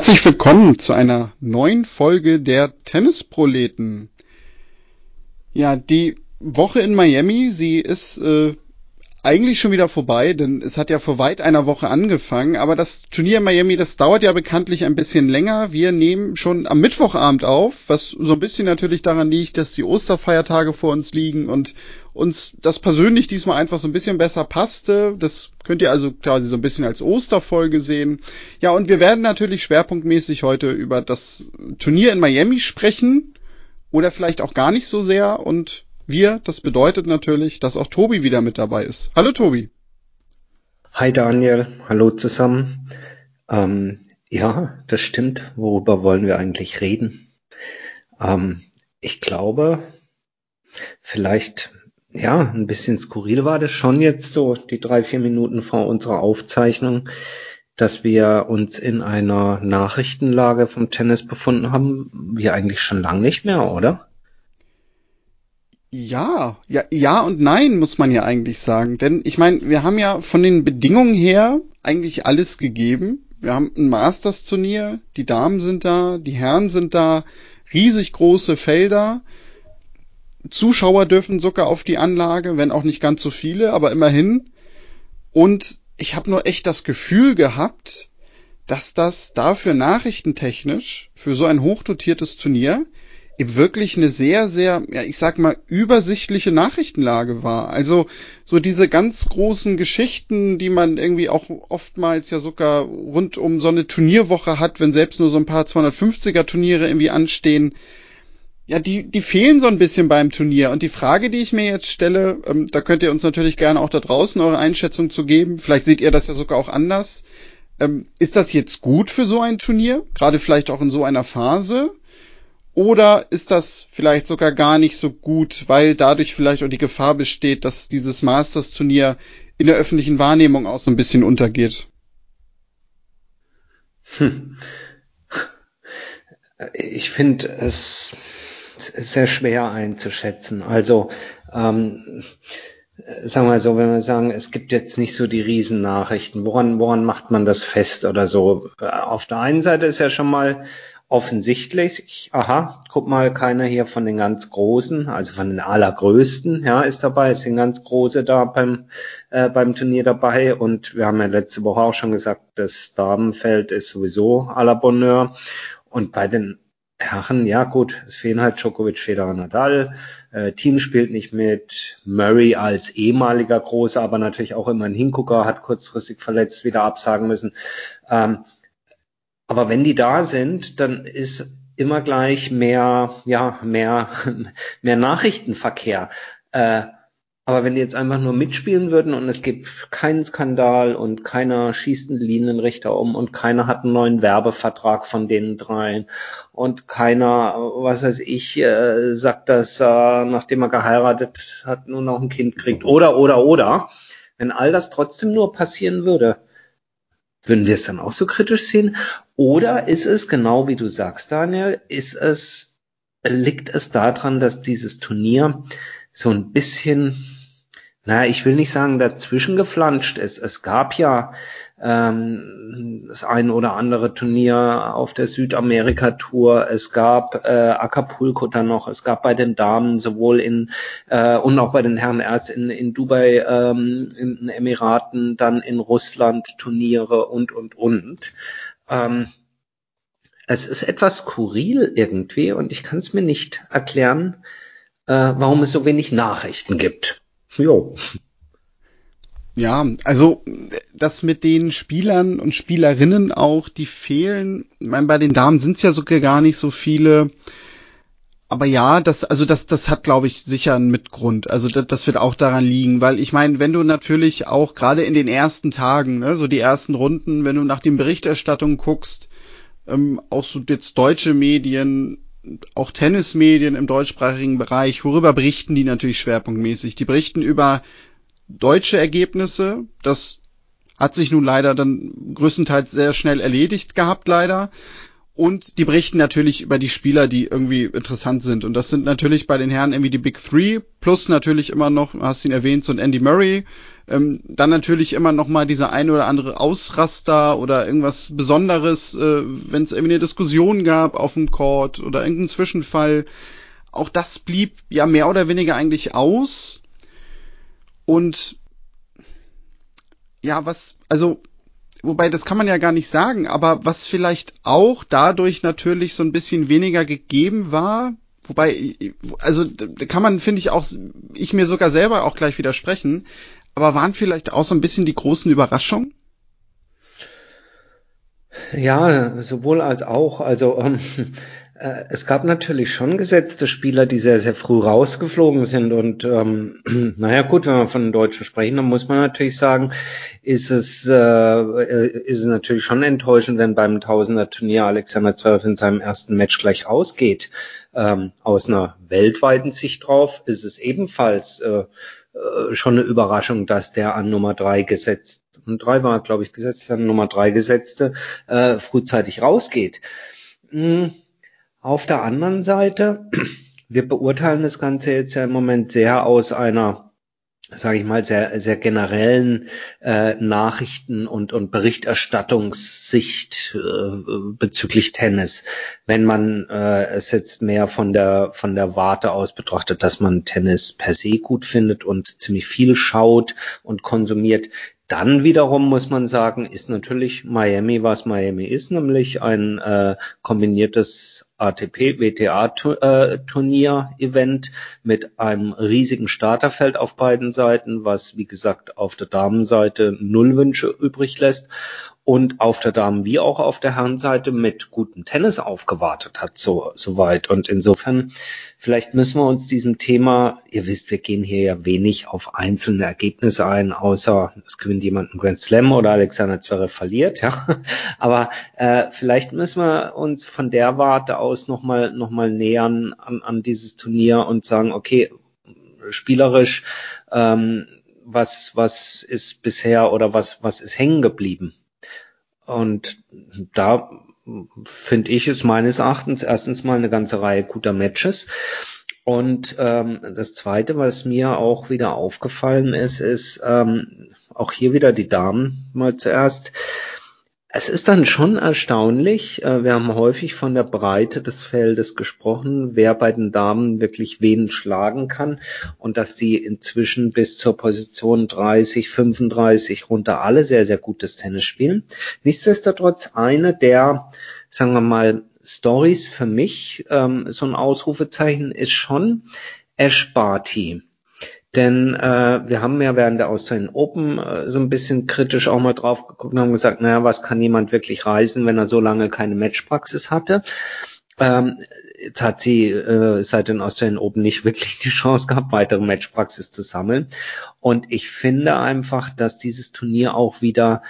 Herzlich willkommen zu einer neuen Folge der Tennisproleten. Ja, die Woche in Miami, sie ist eigentlich schon wieder vorbei, denn es hat ja vor weit einer Woche angefangen. Aber das Turnier in Miami, das dauert ja bekanntlich ein bisschen länger. Wir nehmen schon am Mittwochabend auf, was so ein bisschen natürlich daran liegt, dass die Osterfeiertage vor uns liegen und uns das persönlich diesmal einfach so ein bisschen besser passte. Das könnt ihr also quasi so ein bisschen als Osterfolge sehen. Ja, und wir werden natürlich schwerpunktmäßig heute über das Turnier in Miami sprechen oder vielleicht auch gar nicht so sehr. Und wir, das bedeutet natürlich, dass auch Tobi wieder mit dabei ist. Hallo Tobi. Hi Daniel, hallo zusammen. Ja, das stimmt. Worüber wollen wir eigentlich reden? Ich glaube, vielleicht... Ja, ein bisschen skurril war das schon jetzt so, die 3-4 Minuten vor unserer Aufzeichnung, dass wir uns in einer Nachrichtenlage vom Tennis befunden haben, wir eigentlich schon lange nicht mehr, oder? Ja und nein, muss man ja eigentlich sagen, denn ich meine, wir haben ja von den Bedingungen her eigentlich alles gegeben. Wir haben ein Masters-Turnier, die Damen sind da, die Herren sind da, riesig große Felder, Zuschauer dürfen sogar auf die Anlage, wenn auch nicht ganz so viele, aber immerhin. Und ich habe nur echt das Gefühl gehabt, dass das dafür nachrichtentechnisch, für so ein hochdotiertes Turnier, eben wirklich eine sehr, sehr, ja, ich sag mal, übersichtliche Nachrichtenlage war. Also so diese ganz großen Geschichten, die man irgendwie auch oftmals ja sogar rund um so eine Turnierwoche hat, wenn selbst nur so ein paar 250er Turniere irgendwie anstehen. Ja, die fehlen so ein bisschen beim Turnier. Und die Frage, die ich mir jetzt stelle, da könnt ihr uns natürlich gerne auch da draußen eure Einschätzung zu geben. Vielleicht seht ihr das ja sogar auch anders. Ist das jetzt gut für so ein Turnier? Gerade vielleicht auch in so einer Phase? Oder ist das vielleicht sogar gar nicht so gut, weil dadurch vielleicht auch die Gefahr besteht, dass dieses Masters-Turnier in der öffentlichen Wahrnehmung auch so ein bisschen untergeht? Ich finde es... sehr schwer einzuschätzen. Also, sagen wir so, wenn wir sagen, es gibt jetzt nicht so die Riesennachrichten, woran macht man das fest oder so? Auf der einen Seite ist ja schon mal offensichtlich, aha, guck mal, keiner hier von den ganz Großen, also von den allergrößten, ja, ist dabei, es sind ganz Große da beim Turnier dabei und wir haben ja letzte Woche auch schon gesagt, das Damenfeld ist sowieso à la Bonheur und bei den Herren, ja gut, es fehlen halt Djokovic, Federer, Nadal, Thiem spielt nicht mit, Murray als ehemaliger Großer, aber natürlich auch immer ein Hingucker, hat kurzfristig verletzt, wieder absagen müssen. Aber wenn die da sind, dann ist immer gleich mehr Nachrichtenverkehr. Aber wenn die jetzt einfach nur mitspielen würden und es gibt keinen Skandal und keiner schießt einen Linienrichter um und keiner hat einen neuen Werbevertrag von den dreien und keiner, was weiß ich, sagt, dass nachdem er geheiratet hat, nur noch ein Kind kriegt oder. Wenn all das trotzdem nur passieren würde, würden wir es dann auch so kritisch sehen? Oder ist es, genau wie du sagst, Daniel, liegt es daran, dass dieses Turnier so ein bisschen, naja, ich will nicht sagen, dazwischen geflanscht ist. Es gab ja das ein oder andere Turnier auf der Südamerika-Tour. Es gab Acapulco dann noch. Es gab bei den Damen sowohl und auch bei den Herren erst in Dubai, in den Emiraten, dann in Russland Turniere und. Es ist etwas skurril irgendwie und ich kann es mir nicht erklären, warum es so wenig Nachrichten gibt. Jo. Ja, also das mit den Spielern und Spielerinnen auch, die fehlen. Ich meine, bei den Damen sind es ja sogar gar nicht so viele. Aber ja, das hat, glaube ich, sicher einen Mitgrund. Also das wird auch daran liegen, weil ich meine, wenn du natürlich auch gerade in den ersten Tagen, ne, so die ersten Runden, wenn du nach den Berichterstattungen guckst, auch so jetzt deutsche Medien, auch Tennismedien im deutschsprachigen Bereich, worüber berichten die natürlich schwerpunktmäßig? Die berichten über deutsche Ergebnisse, das hat sich nun leider dann größtenteils sehr schnell erledigt gehabt leider, Und die berichten natürlich über die Spieler, die irgendwie interessant sind. Und das sind natürlich bei den Herren irgendwie die Big Three, plus natürlich immer noch, hast ihn erwähnt, so ein Andy Murray. Dann natürlich immer noch mal dieser eine oder andere Ausraster oder irgendwas Besonderes, wenn es irgendwie eine Diskussion gab auf dem Court oder irgendein Zwischenfall. Auch das blieb ja mehr oder weniger eigentlich aus. Und ja, wobei, das kann man ja gar nicht sagen, aber was vielleicht auch dadurch natürlich so ein bisschen weniger gegeben war, wobei, also da kann man, finde ich, auch, ich mir sogar selber auch gleich widersprechen, aber waren vielleicht auch so ein bisschen die großen Überraschungen? Ja, sowohl als auch, also es gab natürlich schon gesetzte Spieler, die sehr, sehr früh rausgeflogen sind und naja gut, wenn wir von den Deutschen sprechen, dann muss man natürlich sagen, ist es natürlich schon enttäuschend, wenn beim 1000er-Turnier Alexander Zverev in seinem ersten Match gleich ausgeht. Aus einer weltweiten Sicht drauf ist es ebenfalls schon eine Überraschung, dass der an Nummer 3 gesetzte, frühzeitig rausgeht. Auf der anderen Seite, wir beurteilen das Ganze jetzt ja im Moment sehr aus einer, sage ich mal, sehr, sehr generellen Nachrichten- und Berichterstattungssicht bezüglich Tennis. Wenn man es jetzt mehr von der Warte aus betrachtet, dass man Tennis per se gut findet und ziemlich viel schaut und konsumiert, dann wiederum muss man sagen, ist natürlich Miami, was Miami ist, nämlich ein kombiniertes ATP-WTA-Turnier-Event mit einem riesigen Starterfeld auf beiden Seiten, was wie gesagt auf der Damenseite null Wünsche übrig lässt und auf der Damen- wie auch auf der Herrenseite mit gutem Tennis aufgewartet hat, soweit. Und insofern, vielleicht müssen wir uns diesem Thema, ihr wisst, wir gehen hier ja wenig auf einzelne Ergebnisse ein, außer es gewinnt jemand einen Grand Slam oder Alexander Zverev verliert, ja. Aber vielleicht müssen wir uns von der Warte aus nochmal nähern an dieses Turnier und sagen, okay, spielerisch, was ist bisher oder was ist hängen geblieben? Und da finde ich es meines Erachtens erstens mal eine ganze Reihe guter Matches. Und das Zweite, was mir auch wieder aufgefallen ist auch hier wieder die Damen mal zuerst. Es ist dann schon erstaunlich, wir haben häufig von der Breite des Feldes gesprochen, wer bei den Damen wirklich wen schlagen kann und dass die inzwischen bis zur Position 30, 35 runter alle sehr, sehr gutes Tennis spielen. Nichtsdestotrotz eine der, sagen wir mal, Stories für mich, so ein Ausrufezeichen ist schon Ash Barty. Denn wir haben ja während der Australian Open so ein bisschen kritisch auch mal drauf geguckt und haben gesagt, naja, was kann jemand wirklich reißen, wenn er so lange keine Matchpraxis hatte? Jetzt hat sie seit den Australian Open nicht wirklich die Chance gehabt, weitere Matchpraxis zu sammeln. Und ich finde einfach, dass dieses Turnier auch wieder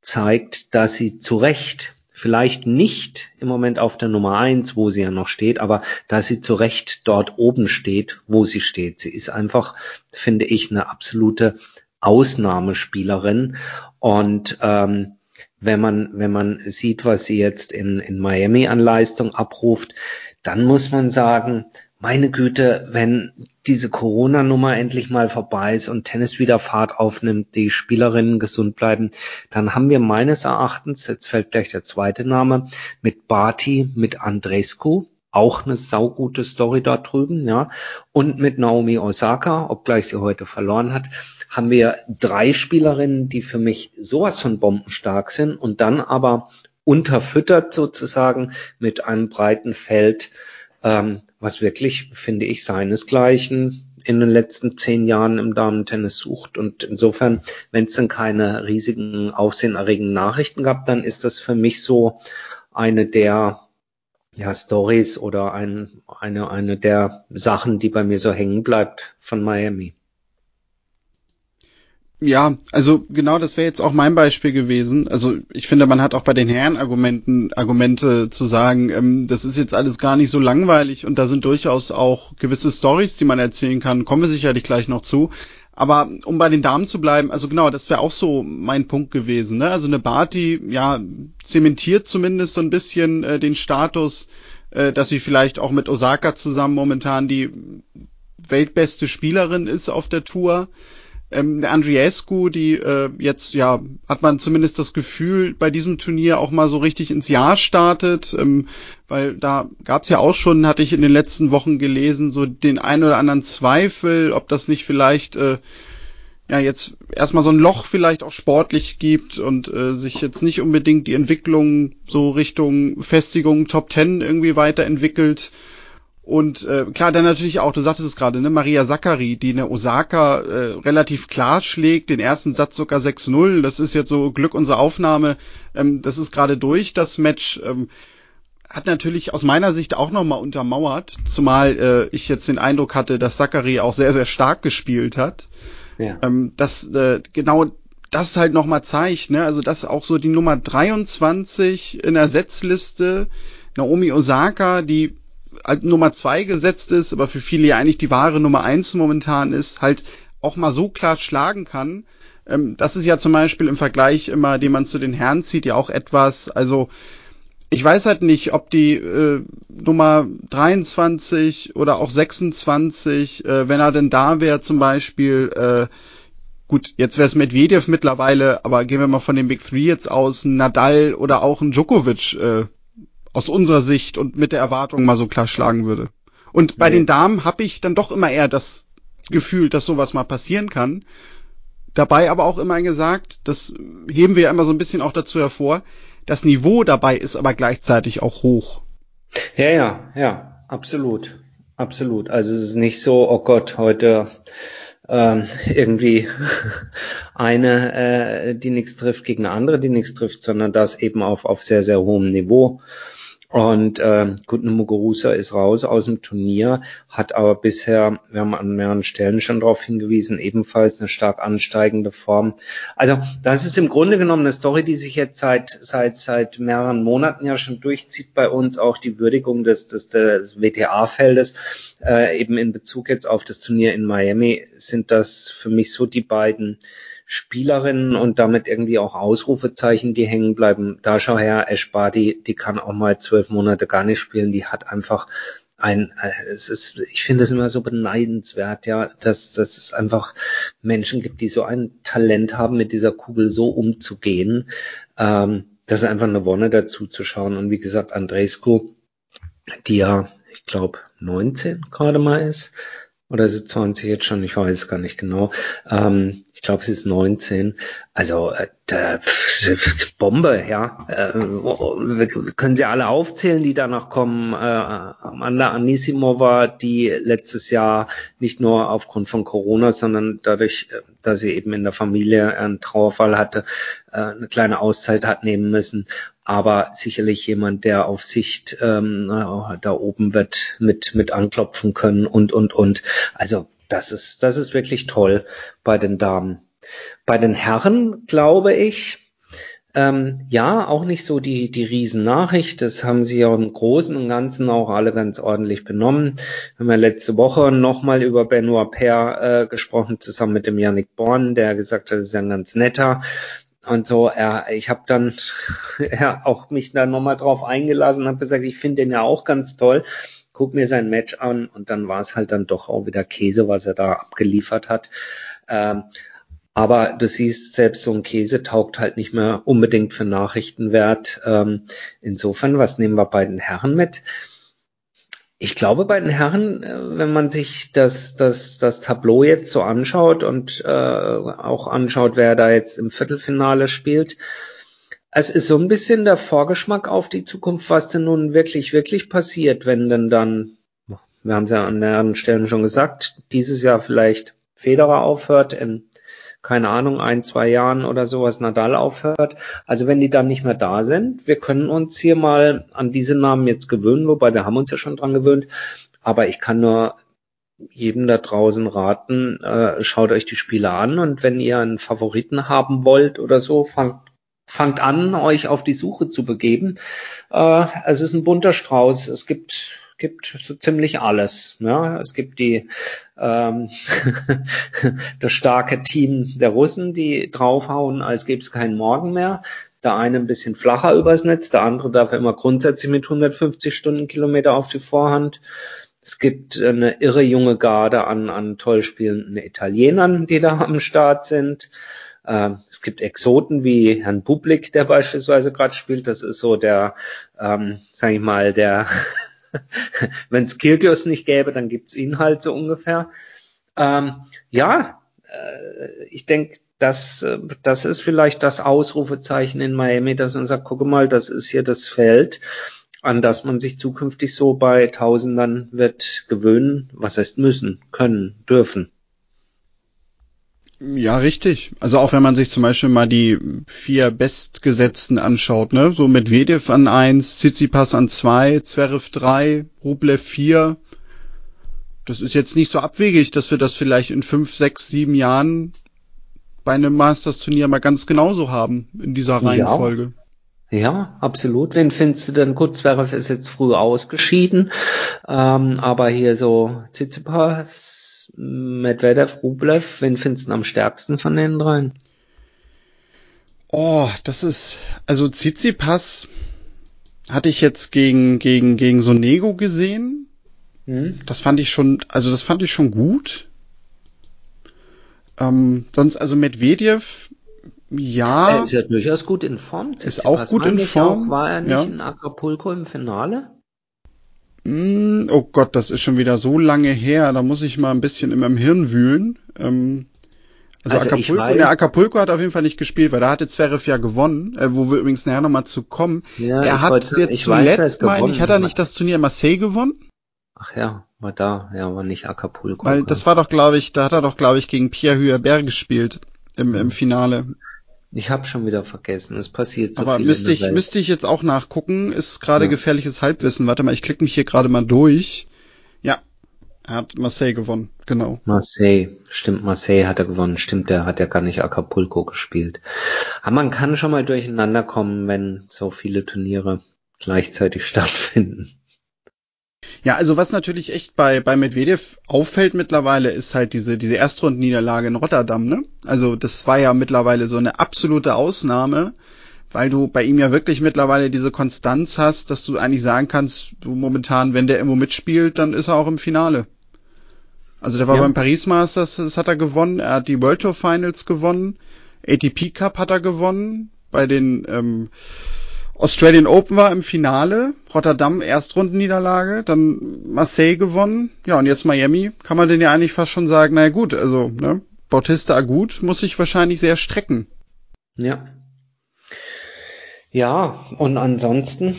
zeigt, dass sie zu Recht vielleicht nicht im Moment auf der Nummer 1, wo sie ja noch steht, aber dass sie zu Recht dort oben steht, wo sie steht. Sie ist einfach, finde ich, eine absolute Ausnahmespielerin. Und wenn man sieht, was sie jetzt in Miami an Leistung abruft, dann muss man sagen, meine Güte, wenn diese Corona-Nummer endlich mal vorbei ist und Tennis wieder Fahrt aufnimmt, die Spielerinnen gesund bleiben, dann haben wir meines Erachtens, jetzt fällt gleich der zweite Name, mit Barty, mit Andrescu, auch eine saugute Story da drüben, ja, und mit Naomi Osaka, obgleich sie heute verloren hat, haben wir 3 Spielerinnen, die für mich sowas von bombenstark sind und dann aber unterfüttert sozusagen mit einem breiten Feld, was wirklich, finde ich, seinesgleichen in den letzten 10 Jahren im Damentennis sucht. Und insofern, wenn es dann keine riesigen, aufsehenerregenden Nachrichten gab, dann ist das für mich so eine der Stories oder eine der Sachen, die bei mir so hängen bleibt von Miami. Ja, also genau, das wäre jetzt auch mein Beispiel gewesen. Also ich finde, man hat auch bei den Herren Argumente zu sagen, das ist jetzt alles gar nicht so langweilig und da sind durchaus auch gewisse Storys, die man erzählen kann, kommen wir sicherlich gleich noch zu. Aber um bei den Damen zu bleiben, also genau, das wäre auch so mein Punkt gewesen, ne? Also eine Barty, ja, zementiert zumindest so ein bisschen den Status, dass sie vielleicht auch mit Osaka zusammen momentan die weltbeste Spielerin ist auf der Tour. Andrescu, die jetzt, ja, hat man zumindest das Gefühl, bei diesem Turnier auch mal so richtig ins Jahr startet, weil da gab's ja auch schon, hatte ich in den letzten Wochen gelesen, so den ein oder anderen Zweifel, ob das nicht vielleicht jetzt erstmal so ein Loch vielleicht auch sportlich gibt und sich jetzt nicht unbedingt die Entwicklung so Richtung Festigung Top 10 irgendwie weiterentwickelt. Und klar, dann natürlich auch, du sagtest es gerade, ne, Maria Sakkari, die eine Osaka relativ klar schlägt, den ersten Satz sogar 6-0, das ist jetzt so Glück unserer Aufnahme, das ist gerade durch, das Match hat natürlich aus meiner Sicht auch nochmal untermauert, zumal ich jetzt den Eindruck hatte, dass Sakkari auch sehr, sehr stark gespielt hat, ja. Dass genau das halt nochmal zeigt, ne, also dass auch so die Nummer 23 in der Setzliste, Naomi Osaka, die Nummer 2 gesetzt ist, aber für viele ja eigentlich die wahre Nummer 1 momentan ist, halt auch mal so klar schlagen kann. Das ist ja zum Beispiel im Vergleich immer, den man zu den Herren zieht, ja auch etwas, also ich weiß halt nicht, ob die Nummer 23 oder auch 26, wenn er denn da wäre zum Beispiel, gut, jetzt wäre es Medvedev mittlerweile, aber gehen wir mal von den Big Three jetzt aus, ein Nadal oder auch ein Djokovic, aus unserer Sicht und mit der Erwartung mal so klar schlagen würde. Und bei den Damen habe ich dann doch immer eher das Gefühl, dass sowas mal passieren kann. Dabei aber auch immer gesagt, das heben wir ja immer so ein bisschen auch dazu hervor, das Niveau dabei ist aber gleichzeitig auch hoch. Ja, absolut. Absolut. Also es ist nicht so, oh Gott, heute irgendwie eine, die nichts trifft, gegen eine andere, die nichts trifft, sondern das eben auf sehr, sehr hohem Niveau. Und gut, Muguruza ist raus aus dem Turnier, hat aber bisher, wir haben an mehreren Stellen schon darauf hingewiesen, ebenfalls eine stark ansteigende Form. Also das ist im Grunde genommen eine Story, die sich jetzt seit mehreren Monaten ja schon durchzieht bei uns, auch die Würdigung des WTA-Feldes, eben in Bezug jetzt auf das Turnier in Miami, sind das für mich so die beiden Spielerinnen und damit irgendwie auch Ausrufezeichen, die hängen bleiben. Da schau her, Ash Barty, die kann auch mal 12 Monate gar nicht spielen, die hat einfach ich finde es immer so beneidenswert, ja, dass es einfach Menschen gibt, die so ein Talent haben, mit dieser Kugel so umzugehen. Das ist einfach eine Wonne, dazu zu schauen. Und wie gesagt, Andrescu, die ja, ich glaube, 19 gerade mal ist, oder sie 20 jetzt schon, ich weiß es gar nicht genau. Ich glaube, sie ist 19. Also Bombe, ja. Wir können sie alle aufzählen, die danach kommen. Amanda Anisimova, die letztes Jahr nicht nur aufgrund von Corona, sondern dadurch, dass sie eben in der Familie einen Trauerfall hatte, eine kleine Auszeit hat nehmen müssen. Aber sicherlich jemand, der auf Sicht da oben wird mit anklopfen können und. Also das ist wirklich toll bei den Damen. Bei den Herren glaube ich, auch nicht so die Riesennachricht. Das haben sie ja im Großen und Ganzen auch alle ganz ordentlich benommen. Wir haben ja letzte Woche nochmal über Benoit Paire gesprochen, zusammen mit dem Yannick Born, der gesagt hat, das ist ja ein ganz netter. Und so, ich habe dann auch mich da nochmal drauf eingelassen und habe gesagt, ich finde den ja auch ganz toll. Guck mir sein Match an, und dann war es halt dann doch auch wieder Käse, was er da abgeliefert hat. Aber du siehst, selbst so ein Käse taugt halt nicht mehr unbedingt für Nachrichtenwert. Insofern, was nehmen wir bei den Herren mit? Ich glaube, bei den Herren, wenn man sich das Tableau jetzt so anschaut und auch anschaut, wer da jetzt im Viertelfinale spielt, es ist so ein bisschen der Vorgeschmack auf die Zukunft, was denn nun wirklich, wirklich passiert, wenn denn dann, wir haben es ja an mehreren Stellen schon gesagt, dieses Jahr vielleicht Federer aufhört, in, keine Ahnung, 1-2 Jahren oder sowas, Nadal aufhört. Also wenn die dann nicht mehr da sind, wir können uns hier mal an diese Namen jetzt gewöhnen, wobei wir haben uns ja schon dran gewöhnt, aber ich kann nur jedem da draußen raten, schaut euch die Spiele an, und wenn ihr einen Favoriten haben wollt oder so, fangt an, euch auf die Suche zu begeben. Es ist ein bunter Strauß, es gibt gibt so ziemlich alles. Ja, es gibt die das starke Team der Russen, die draufhauen, als gäbe es keinen Morgen mehr. Der eine ein bisschen flacher übers Netz, der andere dafür immer grundsätzlich mit 150 Stundenkilometer auf die Vorhand. Es gibt eine irre junge Garde an toll spielenden Italienern, die da am Start sind. Es gibt Exoten wie Herrn Bublik, der beispielsweise gerade spielt. Das ist so der, wenn es Kyrgios nicht gäbe, dann gibt's ihn halt so ungefähr. Ich denke, das ist vielleicht das Ausrufezeichen in Miami, dass man sagt, guck mal, das ist hier das Feld, an das man sich zukünftig so bei Tausendern wird gewöhnen, was heißt müssen, können, dürfen. Ja, richtig. Also auch wenn man sich zum Beispiel mal die 4 Bestgesetzten anschaut, ne, so Medvedev an 1, Tsitsipas an 2, Zverev 3, Rublev 4. Das ist jetzt nicht so abwegig, dass wir das vielleicht in 5, 6, 7 Jahren bei einem Masters-Turnier mal ganz genauso haben in dieser Reihenfolge. Ja, absolut. Wen findest du denn gut? Zverev ist jetzt früh ausgeschieden, aber hier so Tsitsipas, Medvedev, Rublev, wen findest du am stärksten von den dreien? Oh, also Tsitsipas hatte ich jetzt gegen Sonego gesehen. Hm? Das fand ich schon gut. Sonst, also Medvedev, ja. Er ist ja durchaus gut in Form. Tsitsipas ist auch gut in Form. War er nicht in Acapulco im Finale? Oh Gott, das ist schon wieder so lange her. Da muss ich mal ein bisschen in meinem Hirn wühlen. Also Acapulco hat auf jeden Fall nicht gespielt, weil da hatte Zverev ja gewonnen, wo wir übrigens nachher nochmal zu kommen. Ja, er hat jetzt zuletzt, meine ich, hat er nicht das Turnier in Marseille gewonnen? Ach ja, war da. Ja, war nicht Acapulco. Weil das war doch, glaube ich, da hat er doch, glaube ich, gegen Pierre-Hugues Herbert gespielt im Finale. Ich habe schon wieder vergessen, es passiert so viel. Aber müsste ich jetzt auch nachgucken, ist gerade gefährliches Halbwissen. Warte mal, ich klicke mich hier gerade mal durch. Ja, er hat Marseille gewonnen, genau. Marseille hat er gewonnen, stimmt, der hat ja gar nicht Acapulco gespielt. Aber man kann schon mal durcheinander kommen, wenn so viele Turniere gleichzeitig stattfinden. Ja, also was natürlich echt bei Medvedev auffällt mittlerweile, ist halt diese Erstrundenniederlage in Rotterdam, ne? Also das war ja mittlerweile so eine absolute Ausnahme, weil du bei ihm ja wirklich mittlerweile diese Konstanz hast, dass du eigentlich sagen kannst, du momentan, wenn der irgendwo mitspielt, dann ist er auch im Finale. Also der war beim Paris Masters, das hat er gewonnen, er hat die World Tour Finals gewonnen, ATP Cup hat er gewonnen, bei den Australian Open war im Finale, Rotterdam Erstrundenniederlage, dann Marseille gewonnen, ja und jetzt Miami, kann man denn ja eigentlich fast schon sagen, naja gut, also ne, Bautista Agut muss sich wahrscheinlich sehr strecken. Ja. Ja, und ansonsten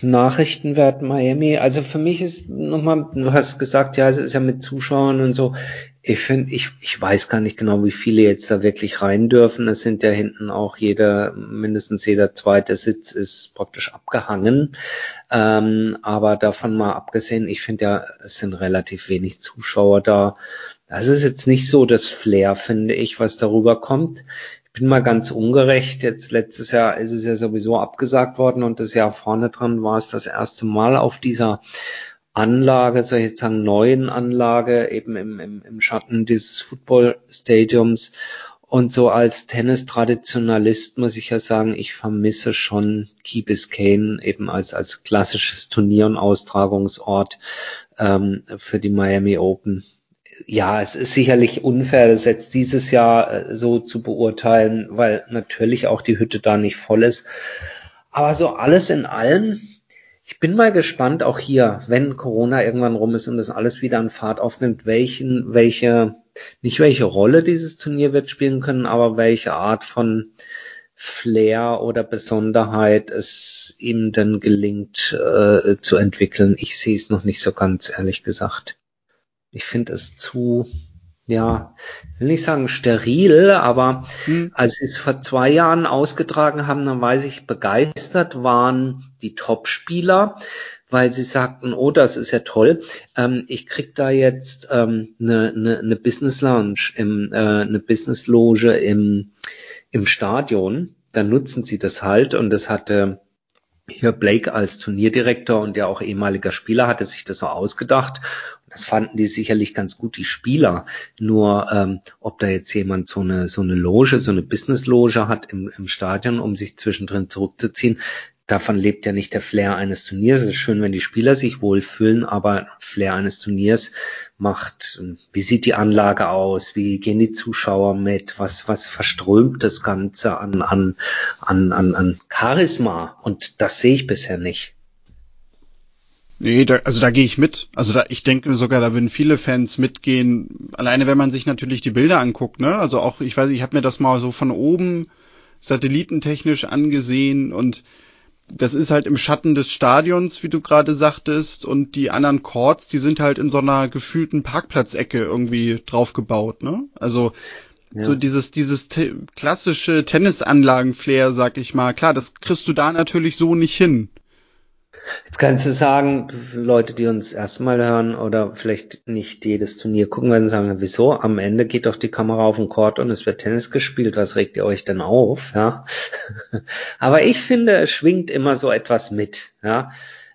Nachrichtenwert Miami, also für mich ist nochmal, du hast gesagt, ja, es ist ja mit Zuschauern und so, ich finde, ich weiß gar nicht genau, wie viele jetzt da wirklich rein dürfen. Es sind ja hinten auch mindestens jeder zweite Sitz ist praktisch abgehangen. Aber davon mal abgesehen, ich finde ja, es sind relativ wenig Zuschauer da. Das ist jetzt nicht so das Flair, finde ich, was darüber kommt. Ich bin mal ganz ungerecht. Jetzt letztes Jahr ist es ja sowieso abgesagt worden und das Jahr vorne dran war es das erste Mal auf dieser Anlage, soll ich jetzt sagen, neuen Anlage, eben im Schatten dieses Football-Stadiums. Und so als Tennis-Traditionalist muss ich ja sagen, ich vermisse schon Key Biscayne eben als klassisches Turnier- und Austragungsort für die Miami Open. Ja, es ist sicherlich unfair, das jetzt dieses Jahr so zu beurteilen, weil natürlich auch die Hütte da nicht voll ist. Aber so alles in allem, ich bin mal gespannt, auch hier, wenn Corona irgendwann rum ist und das alles wieder an Fahrt aufnimmt, nicht welche Rolle dieses Turnier wird spielen können, aber welche Art von Flair oder Besonderheit es ihm dann gelingt, zu entwickeln. Ich sehe es noch nicht so ganz, ehrlich gesagt. Ich finde es zu, will nicht sagen steril, aber als sie es vor 2 Jahren ausgetragen haben, dann weiß ich, begeistert waren die Top-Spieler, weil sie sagten, oh, das ist ja toll, ich krieg da jetzt eine Business-Lounge, eine Business-Loge im Stadion, dann nutzen sie das halt und das hatte hier Blake als Turnierdirektor und ja auch ehemaliger Spieler hatte sich das so ausgedacht. Das fanden die sicherlich ganz gut, die Spieler. Nur ob da jetzt jemand so eine Loge, so eine Business-Loge hat im Stadion, um sich zwischendrin zurückzuziehen, davon lebt ja nicht der Flair eines Turniers. Es ist schön, wenn die Spieler sich wohlfühlen, aber Flair eines Turniers macht, wie sieht die Anlage aus, wie gehen die Zuschauer mit, was verströmt das Ganze an Charisma? Und das sehe ich bisher nicht. Nee, da gehe ich mit. Also ich denke sogar, da würden viele Fans mitgehen. Alleine, wenn man sich natürlich die Bilder anguckt, ne? Also auch, ich weiß nicht, ich habe mir das mal so von oben satellitentechnisch angesehen und das ist halt im Schatten des Stadions, wie du gerade sagtest, und die anderen Courts, die sind halt in so einer gefühlten Parkplatzecke irgendwie draufgebaut, ne? Also ja. So dieses klassische Tennisanlagen-Flair, sag ich mal. Klar, das kriegst du da natürlich so nicht hin. Jetzt kannst du sagen, Leute, die uns erstmal hören oder vielleicht nicht jedes Turnier gucken werden, sagen, wieso? Am Ende geht doch die Kamera auf den Court und es wird Tennis gespielt. Was regt ihr euch denn auf? Ja. Aber ich finde, es schwingt immer so etwas mit. Ja.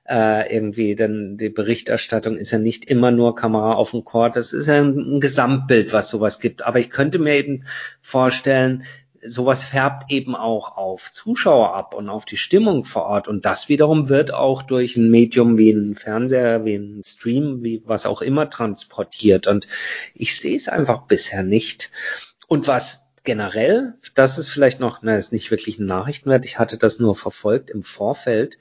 Irgendwie, denn die Berichterstattung ist ja nicht immer nur Kamera auf dem Court. Das ist ja ein Gesamtbild, was sowas gibt. Aber ich könnte mir eben vorstellen, sowas färbt eben auch auf Zuschauer ab und auf die Stimmung vor Ort. Und das wiederum wird auch durch ein Medium wie einen Fernseher, wie einen Stream, wie was auch immer transportiert. Und ich sehe es einfach bisher nicht. Und was generell, das ist vielleicht noch, ist nicht wirklich ein Nachrichtenwert, ich hatte das nur verfolgt im Vorfeld,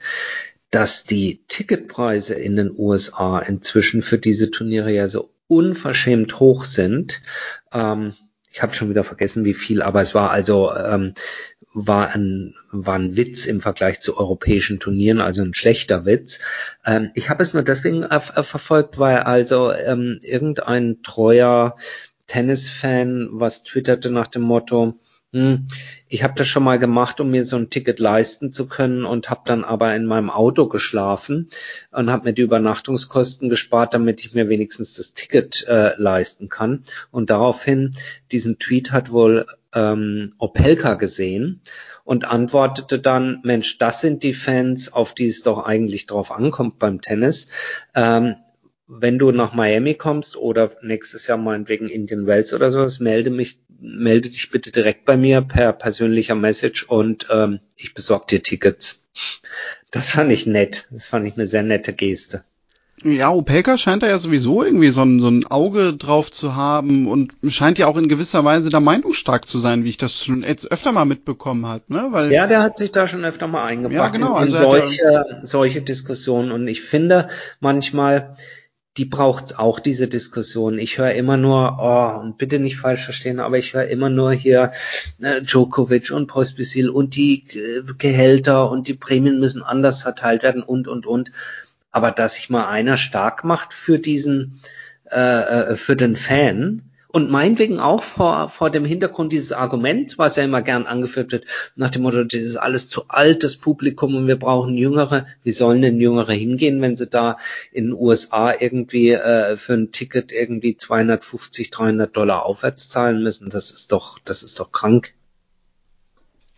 dass die Ticketpreise in den USA inzwischen für diese Turniere ja so unverschämt hoch sind. Ich habe schon wieder vergessen, wie viel, aber es war war ein Witz im Vergleich zu europäischen Turnieren, also ein schlechter Witz. Ich habe es nur deswegen verfolgt, weil irgendein treuer Tennisfan was twitterte nach dem Motto, ich habe das schon mal gemacht, um mir so ein Ticket leisten zu können und habe dann aber in meinem Auto geschlafen und habe mir die Übernachtungskosten gespart, damit ich mir wenigstens das Ticket leisten kann. Und daraufhin, diesen Tweet hat wohl Opelka gesehen und antwortete dann, Mensch, das sind die Fans, auf die es doch eigentlich drauf ankommt beim Tennis. Wenn du nach Miami kommst oder nächstes Jahr meinetwegen Indian Wells oder sowas, melde dich bitte direkt bei mir per persönlicher Message und ich besorge dir Tickets. Das fand ich nett. Das fand ich eine sehr nette Geste. Ja, Opelka scheint da ja sowieso irgendwie so ein Auge drauf zu haben und scheint ja auch in gewisser Weise da meinungsstark zu sein, wie ich das schon jetzt öfter mal mitbekommen habe, ne? Weil ja, der hat sich da schon öfter mal eingebracht in solche Diskussionen und ich finde manchmal, die braucht's auch, diese Diskussion. Ich höre immer nur, und bitte nicht falsch verstehen, aber ich höre immer nur hier Djokovic und Pospisil und die Gehälter und die Prämien müssen anders verteilt werden und. Aber dass sich mal einer stark macht für für den Fan und meinetwegen auch vor dem Hintergrund dieses Argument, was ja immer gern angeführt wird, nach dem Motto, das ist alles zu alt, das Publikum, und wir brauchen Jüngere. Wie sollen denn Jüngere hingehen, wenn sie da in den USA irgendwie für ein Ticket irgendwie $250, $300 aufwärts zahlen müssen? Das ist doch krank.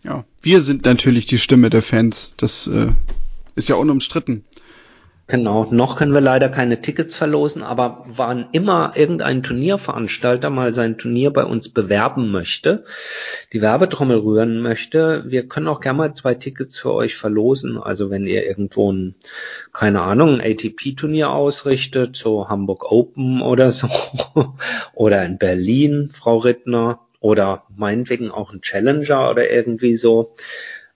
Ja, wir sind natürlich die Stimme der Fans. Das ist ja unumstritten. Genau, noch können wir leider keine Tickets verlosen, aber wann immer irgendein Turnierveranstalter mal sein Turnier bei uns bewerben möchte, die Werbetrommel rühren möchte, wir können auch gerne mal 2 Tickets für euch verlosen. Also wenn ihr irgendwo ein ATP-Turnier ausrichtet, so Hamburg Open oder so, oder in Berlin, Frau Rittner, oder meinetwegen auch ein Challenger oder irgendwie so,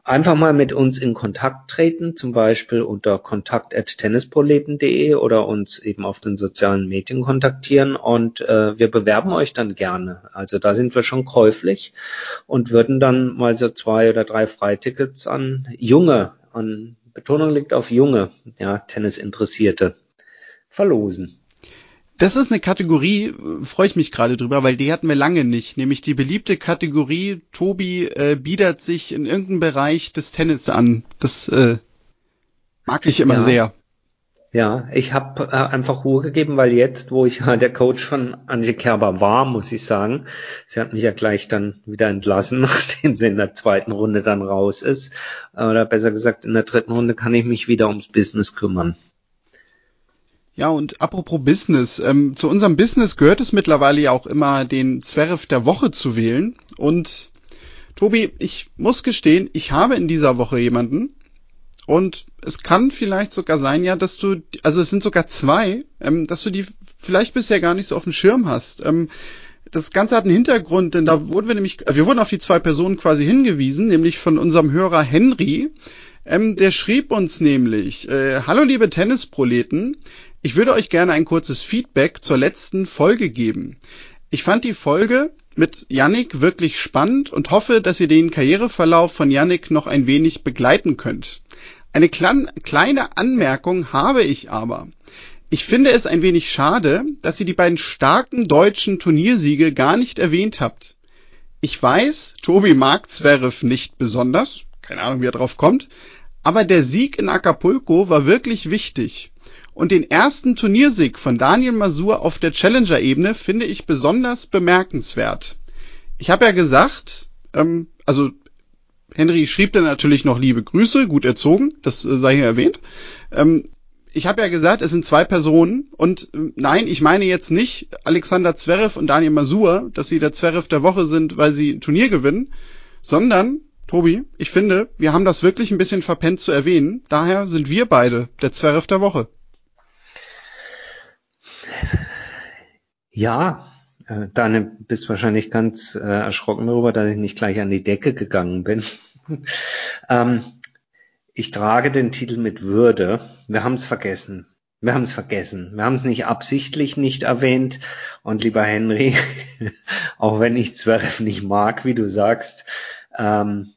einfach mal mit uns in Kontakt treten, zum Beispiel unter kontakt@tennisproleten.de oder uns eben auf den sozialen Medien kontaktieren und wir bewerben euch dann gerne. Also da sind wir schon käuflich und würden dann mal so 2 oder 3 Freitickets an junge, an Betonung liegt auf junge, ja, Tennisinteressierte verlosen. Das ist eine Kategorie, freue ich mich gerade drüber, weil die hatten wir lange nicht, nämlich die beliebte Kategorie, Tobi biedert sich in irgendeinem Bereich des Tennis an. Das mag ich immer sehr. Ja, ich habe einfach Ruhe gegeben, weil jetzt, wo ich der Coach von Angie Kerber war, muss ich sagen, sie hat mich ja gleich dann wieder entlassen, nachdem sie in der zweiten Runde dann raus ist. Oder besser gesagt, in der dritten Runde kann ich mich wieder ums Business kümmern. Ja, und apropos Business, zu unserem Business gehört es mittlerweile ja auch immer, den Zverev der Woche zu wählen. Und Tobi, ich muss gestehen, ich habe in dieser Woche jemanden. Und es kann vielleicht sogar sein, ja, dass du, also es sind sogar zwei, dass du die vielleicht bisher gar nicht so auf dem Schirm hast. Das Ganze hat einen Hintergrund, denn da wurden wir wurden auf die zwei Personen quasi hingewiesen, nämlich von unserem Hörer Henry. Der schrieb uns nämlich, hallo liebe Tennisproleten, ich würde euch gerne ein kurzes Feedback zur letzten Folge geben. Ich fand die Folge mit Yannick wirklich spannend und hoffe, dass ihr den Karriereverlauf von Yannick noch ein wenig begleiten könnt. Eine kleine Anmerkung habe ich aber. Ich finde es ein wenig schade, dass ihr die beiden starken deutschen Turniersiege gar nicht erwähnt habt. Ich weiß, Tobi mag Zverev nicht besonders, keine Ahnung, wie er drauf kommt, aber der Sieg in Acapulco war wirklich wichtig. Und den ersten Turniersieg von Daniel Masur auf der Challenger-Ebene finde ich besonders bemerkenswert. Ich habe ja gesagt, Henry schrieb dann natürlich noch liebe Grüße, gut erzogen, das sei hier erwähnt. Ich habe ja gesagt, es sind zwei Personen und nein, ich meine jetzt nicht Alexander Zverev und Daniel Masur, dass sie der Zverev der Woche sind, weil sie ein Turnier gewinnen, sondern, Tobi, ich finde, wir haben das wirklich ein bisschen verpennt zu erwähnen, daher sind wir beide der Zverev der Woche. Ja, Daniel, bist wahrscheinlich ganz erschrocken darüber, dass ich nicht gleich an die Decke gegangen bin. Ich trage den Titel mit Würde. Wir haben es vergessen. Wir haben es nicht absichtlich nicht erwähnt. Und lieber Henry, auch wenn ich Zverev nicht mag, wie du sagst, wir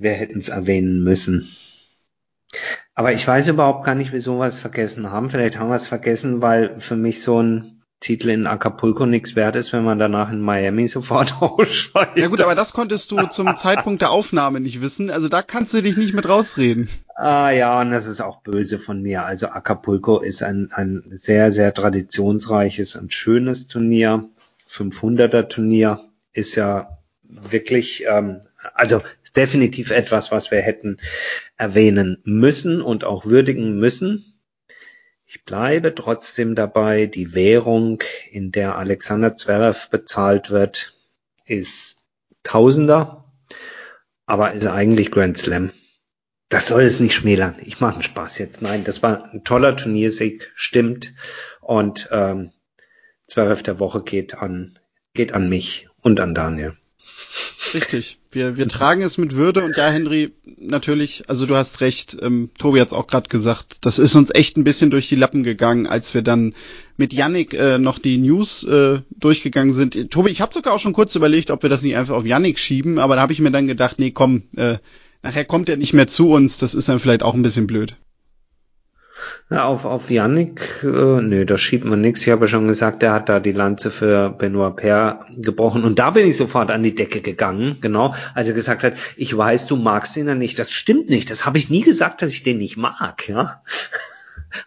hätten es erwähnen müssen. Aber ich weiß überhaupt gar nicht, wieso wir es vergessen haben. Vielleicht haben wir es vergessen, weil für mich so ein Titel in Acapulco nichts wert ist, wenn man danach in Miami sofort ausscheidet. Ja gut, aber das konntest du zum Zeitpunkt der Aufnahme nicht wissen. Also da kannst du dich nicht mit rausreden. Ah ja, und das ist auch böse von mir. Also Acapulco ist ein sehr, sehr traditionsreiches und schönes Turnier. 500er Turnier ist ja wirklich, ist definitiv etwas, was wir hätten erwähnen müssen und auch würdigen müssen. Ich bleibe trotzdem dabei, die Währung, in der Alexander Zverev bezahlt wird, ist Tausender, aber ist eigentlich Grand Slam. Das soll es nicht schmälern. Ich mache einen Spaß jetzt. Nein, das war ein toller Turniersieg, stimmt. Und Zverev der Woche geht an mich und an Daniel. Richtig, wir tragen es mit Würde und ja, Henry, natürlich, also du hast recht, Tobi hat's auch gerade gesagt, das ist uns echt ein bisschen durch die Lappen gegangen, als wir dann mit Yannick noch die News durchgegangen sind. Tobi, ich habe sogar auch schon kurz überlegt, ob wir das nicht einfach auf Yannick schieben, aber da habe ich mir dann gedacht, nee komm, nachher kommt er nicht mehr zu uns, das ist dann vielleicht auch ein bisschen blöd. Na, auf Yannick, nö, da schiebt man nichts. Ich habe ja schon gesagt, der hat da die Lanze für Benoit Paire gebrochen. Und da bin ich sofort an die Decke gegangen, genau, als er gesagt hat, ich weiß, du magst ihn ja nicht. Das stimmt nicht, das habe ich nie gesagt, dass ich den nicht mag, ja.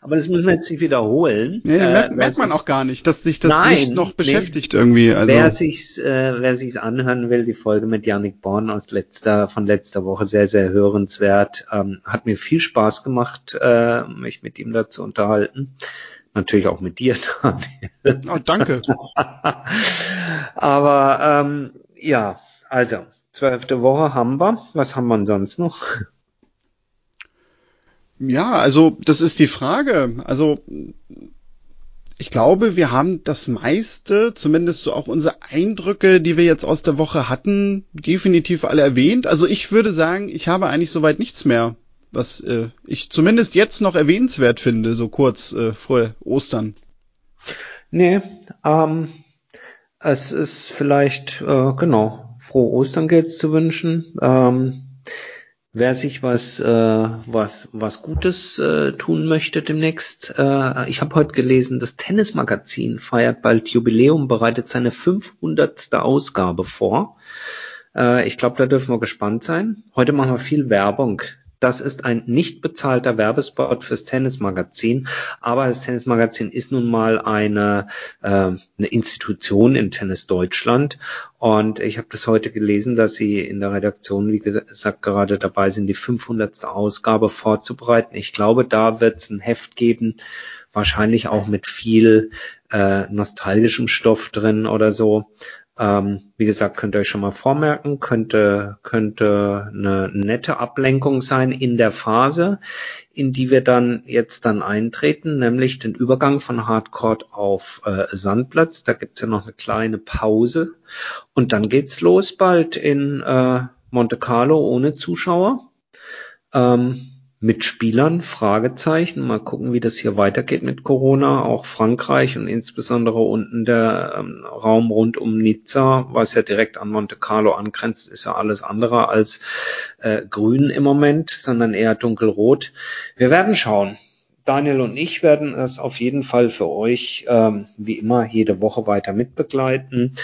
Aber das müssen wir jetzt nicht wiederholen. Nee, merkt man auch gar nicht, dass sich das nicht beschäftigt irgendwie. Also. Wer sich's anhören will, die Folge mit Yannick Born von letzter Woche, sehr, sehr hörenswert. Hat mir viel Spaß gemacht, mich mit ihm da zu unterhalten. Natürlich auch mit dir, Daniel. Oh, danke. Aber ja, also 12. Woche haben wir. Was haben wir denn sonst noch? Ja, also das ist die Frage. Also ich glaube, wir haben das meiste, zumindest so auch unsere Eindrücke, die wir jetzt aus der Woche hatten, definitiv alle erwähnt. Also ich würde sagen, ich habe eigentlich soweit nichts mehr, was ich zumindest jetzt noch erwähnenswert finde, so kurz vor Ostern. Nee, es ist vielleicht, genau, frohe Ostern geht's zu wünschen. Wer sich was Gutes tun möchte demnächst, ich habe heute gelesen, das Tennismagazin feiert bald Jubiläum, bereitet seine 500. Ausgabe vor. Ich glaube, da dürfen wir gespannt sein. Heute machen wir viel Werbung. Das ist ein nicht bezahlter Werbespot fürs Tennismagazin, aber das Tennismagazin ist nun mal eine Institution im Tennis Deutschland und ich habe das heute gelesen, dass sie in der Redaktion, wie gesagt, gerade dabei sind, die 500. Ausgabe vorzubereiten. Ich glaube, da wird es ein Heft geben, wahrscheinlich auch mit viel nostalgischem Stoff drin oder so. Wie gesagt, könnt ihr euch schon mal vormerken, könnte eine nette Ablenkung sein in der Phase, in die wir dann jetzt eintreten, nämlich den Übergang von Hardcourt auf Sandplatz. Da gibt's ja noch eine kleine Pause und dann geht's los bald in Monte Carlo ohne Zuschauer. Mit Spielern, Fragezeichen. Mal gucken, wie das hier weitergeht mit Corona. Auch Frankreich und insbesondere unten der Raum rund um Nizza, was ja direkt an Monte Carlo angrenzt, ist ja alles andere als grün im Moment, sondern eher dunkelrot. Wir werden schauen. Daniel und ich werden es auf jeden Fall für euch, wie immer, jede Woche weiter mitbegleiten.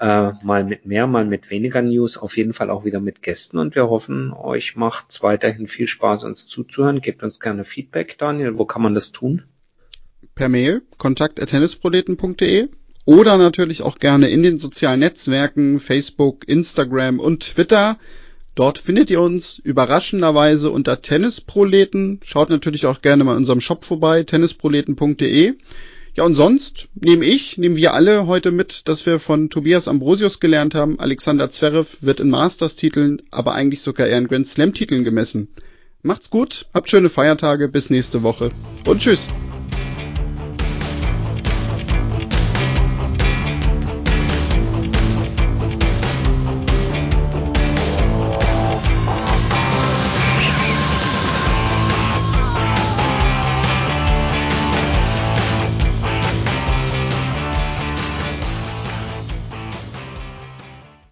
Mal mit mehr, mal mit weniger News, auf jeden Fall auch wieder mit Gästen. Und wir hoffen, euch macht's weiterhin viel Spaß, uns zuzuhören. Gebt uns gerne Feedback, Daniel. Wo kann man das tun? Per Mail, kontakt@tennisproleten.de oder natürlich auch gerne in den sozialen Netzwerken, Facebook, Instagram und Twitter. Dort findet ihr uns überraschenderweise unter Tennisproleten. Schaut natürlich auch gerne mal in unserem Shop vorbei, tennisproleten.de. Ja, und sonst nehmen wir alle heute mit, dass wir von Tobias Ambrosius gelernt haben, Alexander Zverev wird in Masters-Titeln, aber eigentlich sogar eher in Grand Slam-Titeln gemessen. Macht's gut, habt schöne Feiertage, bis nächste Woche und tschüss.